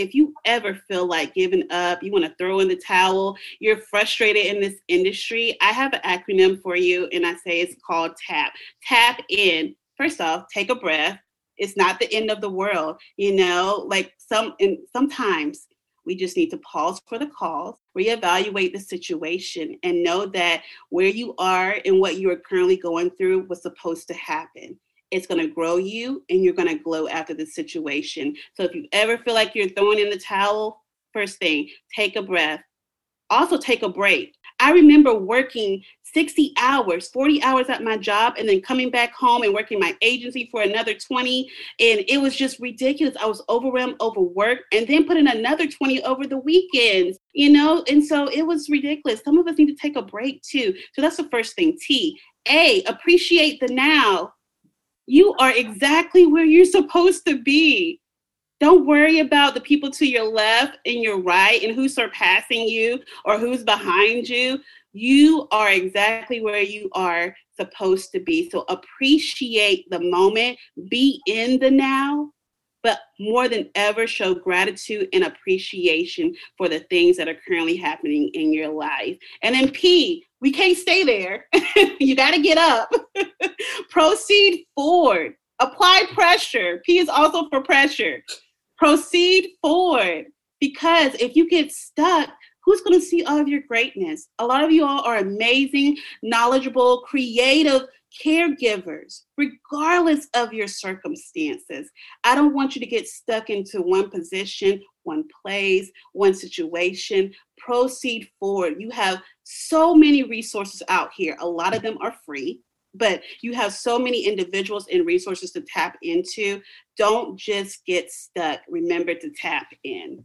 if you ever feel like giving up, you want to throw in the towel, you're frustrated in this industry, I have an acronym for you, and I say it's called TAP. Tap in. First off, take a breath. It's not the end of the world, you know, like sometimes we just need to pause for the cause, reevaluate the situation, and know that where you are and what you are currently going through was supposed to happen. It's going to grow you, and you're going to glow after the situation. So if you ever feel like you're throwing in the towel, first thing, take a breath. Also take a break. I remember working 60 hours, 40 hours at my job, and then coming back home and working my agency for another 20. And it was just ridiculous. I was overwhelmed, overworked, and then put in another 20 over the weekends, you know? And so it was ridiculous. Some of us need to take a break too. So that's the first thing, T. A, appreciate the now. You are exactly where you're supposed to be. Don't worry about the people to your left and your right and who's surpassing you or who's behind you. You are exactly where you are supposed to be. So appreciate the moment, be in the now, but more than ever, show gratitude and appreciation for the things that are currently happening in your life. And then P, we can't stay there. You got to get up. Proceed forward. Apply pressure. P is also for pressure. Proceed forward, because if you get stuck, who's going to see all of your greatness? A lot of you all are amazing, knowledgeable, creative caregivers, regardless of your circumstances. I don't want you to get stuck into one position, one place, one situation. Proceed forward. You have so many resources out here. A lot of them are free, but you have so many individuals and resources to tap into. Don't just get stuck. Remember to tap in.